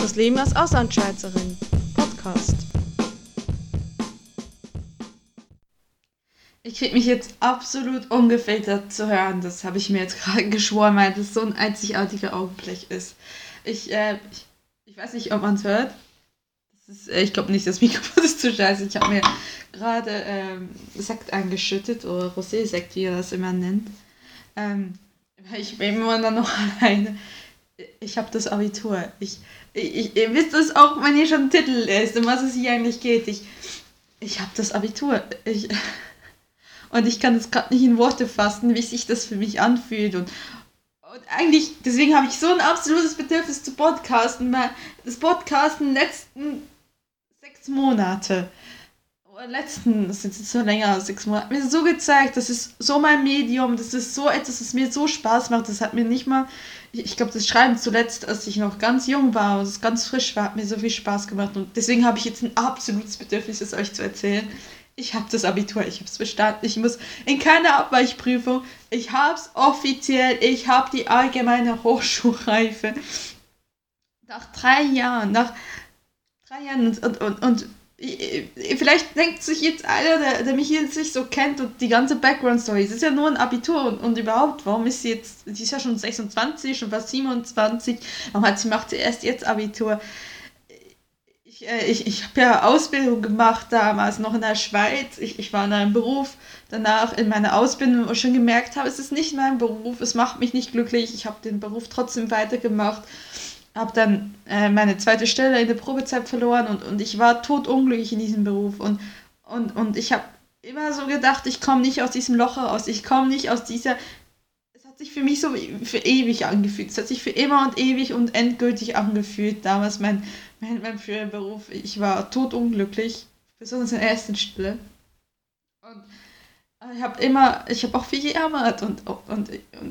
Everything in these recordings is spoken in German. Das Leben als Auslandschweizerin Podcast. Ich kriege mich jetzt absolut ungefiltert zu hören. Das habe ich mir jetzt gerade geschworen, weil das so ein einzigartiger Augenblick ist. Ich weiß nicht, ob man es hört. Ich glaube nicht, das Mikrofon ist zu scheiße. Ich habe mir gerade Sekt eingeschüttet oder Rosé-Sekt, wie ihr das immer nennt. Ich bin immer dann noch alleine. Ich habe das Abitur. Ihr wisst das auch, wenn ihr schon einen Titel lest, um was es hier eigentlich geht. Ich habe das Abitur. Und ich kann es gerade nicht in Worte fassen, wie sich das für mich anfühlt. Und eigentlich, deswegen habe ich so ein absolutes Bedürfnis zu podcasten, weil das Podcasten letzten 6 Monate, das sind jetzt so länger als 6 Monate, mir so gezeigt, das ist so mein Medium, das ist so etwas, das mir so Spaß macht, das hat mir nicht mal, ich glaube, das Schreiben zuletzt, als ich noch ganz jung war, als es ganz frisch war, hat mir so viel Spaß gemacht und deswegen habe ich jetzt ein absolutes Bedürfnis, es euch zu erzählen. Ich habe das Abitur, ich habe es bestanden, ich muss in keine Abweichprüfung, ich habe es offiziell, ich habe die allgemeine Hochschulreife. Nach drei Jahren und vielleicht denkt sich jetzt einer, der mich jetzt nicht so kennt und die ganze Background-Story, es ist ja nur ein Abitur und überhaupt, warum ist sie jetzt, sie ist ja schon 26, schon fast 27, warum macht sie erst jetzt Abitur? Ich habe ja Ausbildung gemacht damals, noch in der Schweiz, ich war in einem Beruf, danach in meiner Ausbildung, wo ich schon gemerkt habe, es ist nicht mein Beruf, es macht mich nicht glücklich, ich habe den Beruf trotzdem weitergemacht. Habe dann meine zweite Stelle in der Probezeit verloren und ich war totunglücklich in diesem Beruf. Und ich habe immer so gedacht, ich komme nicht aus diesem Loch raus, ich komme nicht aus dieser... Es hat sich für mich so für ewig angefühlt, es hat sich für immer und ewig und endgültig angefühlt. Damals mein früher Beruf, ich war totunglücklich, besonders in der ersten Stelle. Und ich habe auch viel gejammert und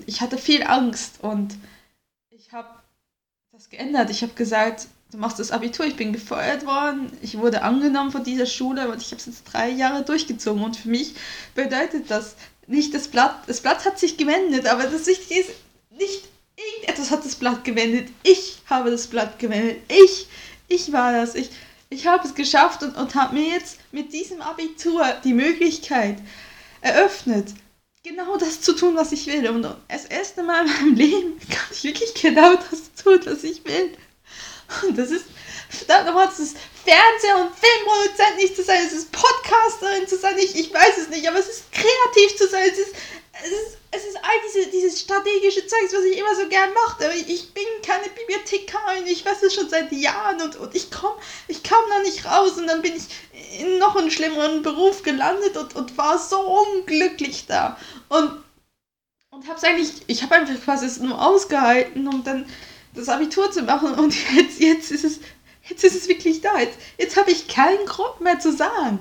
ich hatte viel Angst und ich habe... das geändert. Ich habe gesagt, du machst das Abitur, ich bin gefeuert worden, ich wurde angenommen von dieser Schule und ich habe es jetzt 3 Jahre durchgezogen und für mich bedeutet das nicht das Blatt hat sich gewendet, aber das Wichtige ist, nicht irgendetwas hat das Blatt gewendet, ich habe das Blatt gewendet, ich war das, ich habe es geschafft und habe mir jetzt mit diesem Abitur die Möglichkeit eröffnet, genau das zu tun, was ich will. Und das erste Mal in meinem Leben kann ich wirklich genau das tun, was ich will. Und das ist, verdammt nochmal, das ist Fernseher- und Filmproduzent nicht zu sein, es ist Podcasterin zu sein, ich weiß es nicht, aber es ist kreativ zu sein, es ist all dieses strategische Zeugs, was ich immer so gern mache, aber ich bin keine Bibliothekarin, ich weiß es schon seit Jahren und ich kam da nicht raus und dann bin ich in noch einen schlimmeren Beruf gelandet und war so unglücklich da und ich habe einfach quasi es nur ausgehalten, um dann das Abitur zu machen und jetzt ist es wirklich da, jetzt habe ich keinen Grund mehr zu sagen.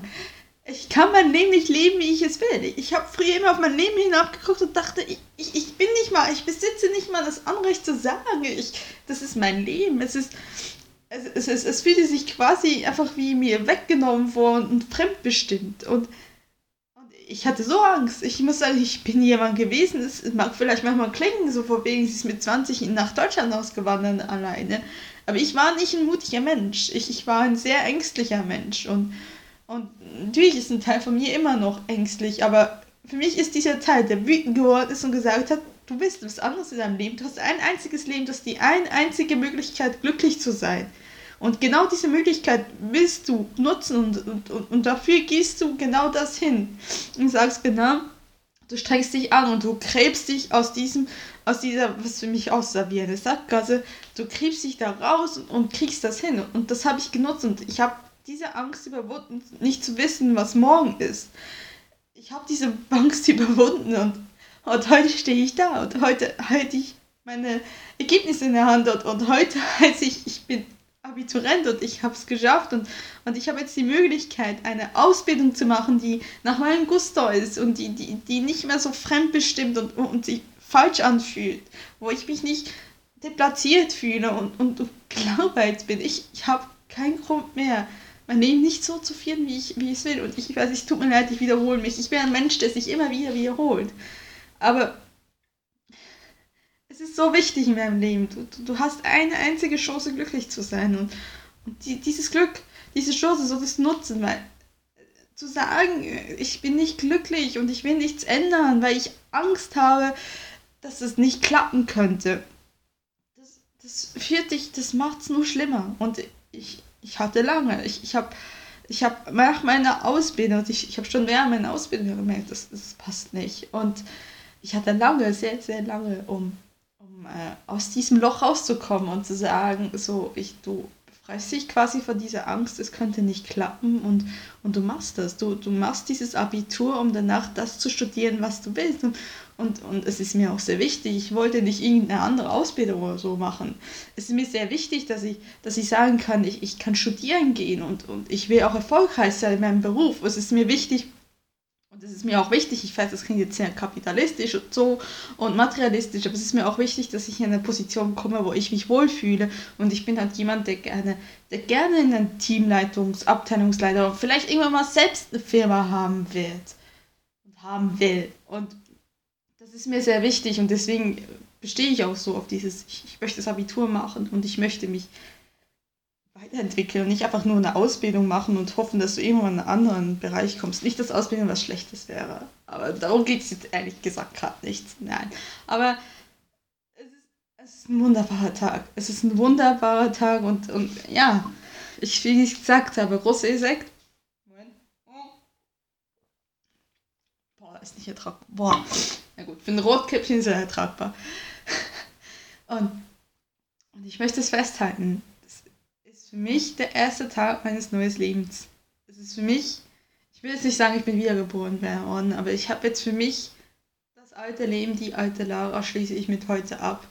Ich kann mein Leben nicht leben, wie ich es will. Ich habe früher immer auf mein Leben hinabgeguckt und dachte, ich besitze nicht mal das Anrecht zu sagen, das ist mein Leben. Es fühlte sich quasi einfach wie mir weggenommen worden und fremdbestimmt. Und ich hatte so Angst. Ich muss sagen, ich bin jemand gewesen, es mag vielleicht manchmal klingen, so von wegen, sie ist mit 20 nach Deutschland ausgewandert alleine. Aber ich war nicht ein mutiger Mensch. Ich war ein sehr ängstlicher Mensch und natürlich ist ein Teil von mir immer noch ängstlich, aber für mich ist dieser Teil, der wütend geworden ist und gesagt hat, du bist was anderes in deinem Leben, du hast ein einziges Leben, du hast die eine einzige Möglichkeit, glücklich zu sein. Und genau diese Möglichkeit willst du nutzen und dafür gehst du genau das hin. Und sagst genau, du strengst dich an und du gräbst dich aus dieser, was für mich aussah wie eine Sackgasse, du gräbst dich da raus und kriegst das hin. Und das habe ich genutzt und ich habe diese Angst überwunden, nicht zu wissen, was morgen ist. Ich habe diese Angst überwunden und heute stehe ich da und heute halte ich meine Ergebnisse in der Hand und heute heiße ich bin Abiturient und ich habe es geschafft und ich habe jetzt die Möglichkeit, eine Ausbildung zu machen, die nach meinem Gusto ist und die nicht mehr so fremdbestimmt und sich falsch anfühlt, wo ich mich nicht deplatziert fühle und gelangweilt bin. Ich habe keinen Grund mehr, mein Leben nicht so zu führen, wie ich es will. Und ich weiß, es tut mir leid, ich wiederhole mich. Ich bin ein Mensch, der sich immer wieder wiederholt. Aber es ist so wichtig in meinem Leben. Du hast eine einzige Chance, glücklich zu sein. Und dieses Glück, diese Chance, so das nutzen, weil zu sagen, ich bin nicht glücklich und ich will nichts ändern, weil ich Angst habe, dass es nicht klappen könnte. Das macht es nur schlimmer. Und ich hatte lange, ich habe nach meiner Ausbildung, ich habe schon während meiner Ausbildung gemerkt, das passt nicht. Und ich hatte lange, sehr, sehr lange, um aus diesem Loch rauszukommen und zu sagen, so, du befreist dich quasi von dieser Angst, es könnte nicht klappen und du machst das. Du machst dieses Abitur, um danach das zu studieren, was du willst. Und es ist mir auch sehr wichtig, ich wollte nicht irgendeine andere Ausbildung oder so machen. Es ist mir sehr wichtig, dass ich sagen kann, ich kann studieren gehen und ich will auch erfolgreich sein in meinem Beruf. Es ist mir wichtig, und es ist mir auch wichtig, ich weiß, das klingt jetzt sehr kapitalistisch und so und materialistisch, aber es ist mir auch wichtig, dass ich in eine Position komme, wo ich mich wohlfühle. Und ich bin halt jemand, der gerne in einer Teamleitungs-, Abteilungsleiter und vielleicht irgendwann mal selbst eine Firma haben will. Und das ist mir sehr wichtig und deswegen bestehe ich auch so auf dieses, ich möchte das Abitur machen und ich möchte mich weiterentwickeln und nicht einfach nur eine Ausbildung machen und hoffen, dass du irgendwann in einen anderen Bereich kommst. Nicht, dass Ausbildung was Schlechtes wäre, aber darum geht es jetzt ehrlich gesagt gerade nichts. Nein, aber es ist ein wunderbarer Tag. Es ist ein wunderbarer Tag und ja, wie ich gesagt habe, großer Insekt. Boah, ist nicht ertragbar. Boah. Na gut, für ein Rotkäppchen sehr ertragbar. Und ich möchte es festhalten. Das ist für mich der erste Tag meines neuen Lebens. Es ist für mich, ich will jetzt nicht sagen, ich bin wiedergeboren worden, aber ich habe jetzt für mich das alte Leben, die alte Lara schließe ich mit heute ab.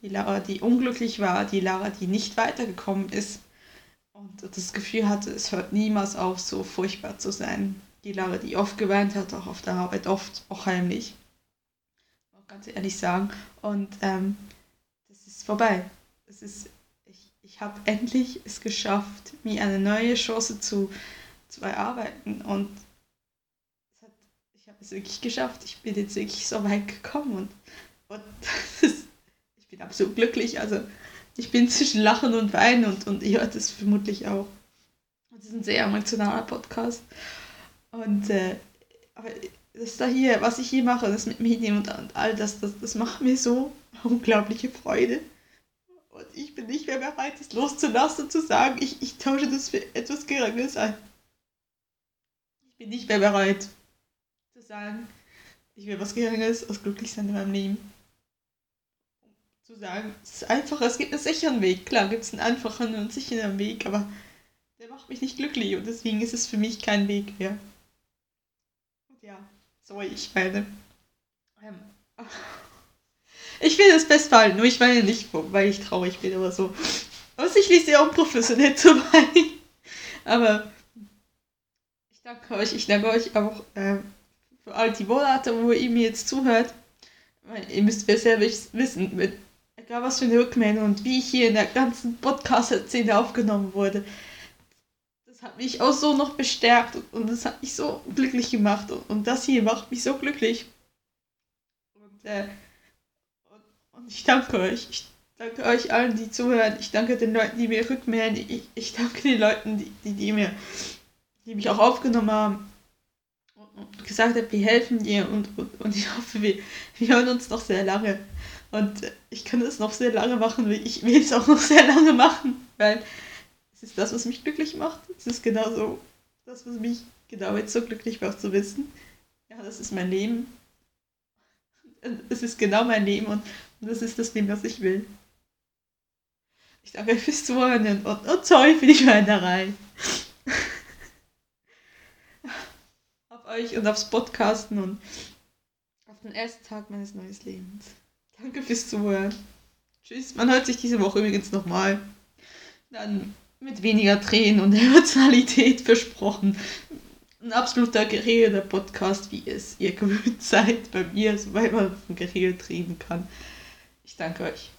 Die Lara, die unglücklich war, die Lara, die nicht weitergekommen ist und das Gefühl hatte, es hört niemals auf, so furchtbar zu sein. Die Lara, die oft geweint hat, auch auf der Arbeit, oft, auch heimlich. Ganz ehrlich sagen. Und das ist vorbei. Ich habe endlich es geschafft, mir eine neue Chance zu erarbeiten. Und ich habe es wirklich geschafft. Ich bin jetzt wirklich so weit gekommen. Und ich bin absolut glücklich. Also ich bin zwischen Lachen und Weinen und ihr hört es vermutlich auch. Das ist ein sehr emotionaler Podcast. Und aber das da hier, was ich hier mache, das mit Medien und all das macht mir so unglaubliche Freude. Und ich bin nicht mehr bereit, es loszulassen und zu sagen, ich tausche das für etwas Geringeres ein. Ich bin nicht mehr bereit, zu sagen, ich will was Geringeres als Glücklichsein in meinem Leben. Zu sagen, es ist einfacher, es gibt einen sicheren Weg. Klar, gibt es einen einfachen und sicheren Weg, aber der macht mich nicht glücklich und deswegen ist es für mich kein Weg mehr. Und ja. So, ich weine. Ich will das festhalten, nur ich weine nicht, weil ich traurig bin oder so. Aber sicherlich sehr unprofessionell zu weinen. Aber ich danke euch auch für all die Monate, wo ihr mir jetzt zuhört. Ihr müsst es ja wissen, egal was für eine Rückmeldung und wie ich hier in der ganzen Podcast-Szene aufgenommen wurde. Das hat mich auch so noch bestärkt und das hat mich so glücklich gemacht und das hier macht mich so glücklich. Und ich danke euch. Ich danke euch allen, die zuhören. Ich danke den Leuten, die mir rückmelden. Ich danke den Leuten, die mich auch aufgenommen haben und gesagt haben, wir helfen dir und ich hoffe, wir hören uns noch sehr lange. Und ich kann das noch sehr lange machen. Ich will es auch noch sehr lange machen, weil es ist das, was mich glücklich macht. Es ist genau so, das, was mich genau jetzt so glücklich macht, zu wissen. Ja, das ist mein Leben. Es ist genau mein Leben und das ist das Leben, was ich will. Ich danke euch fürs Zuhören und sorry für die Weinerei. Auf euch und aufs Podcasten und auf den ersten Tag meines neuen Lebens. Danke fürs Zuhören. Tschüss, man hört sich diese Woche übrigens nochmal. Dann mit weniger Tränen und Emotionalität versprochen. Ein absoluter geregelter Podcast, wie es ihr gewöhnt seid bei mir, sobald man von geregelt reden kann. Ich danke euch.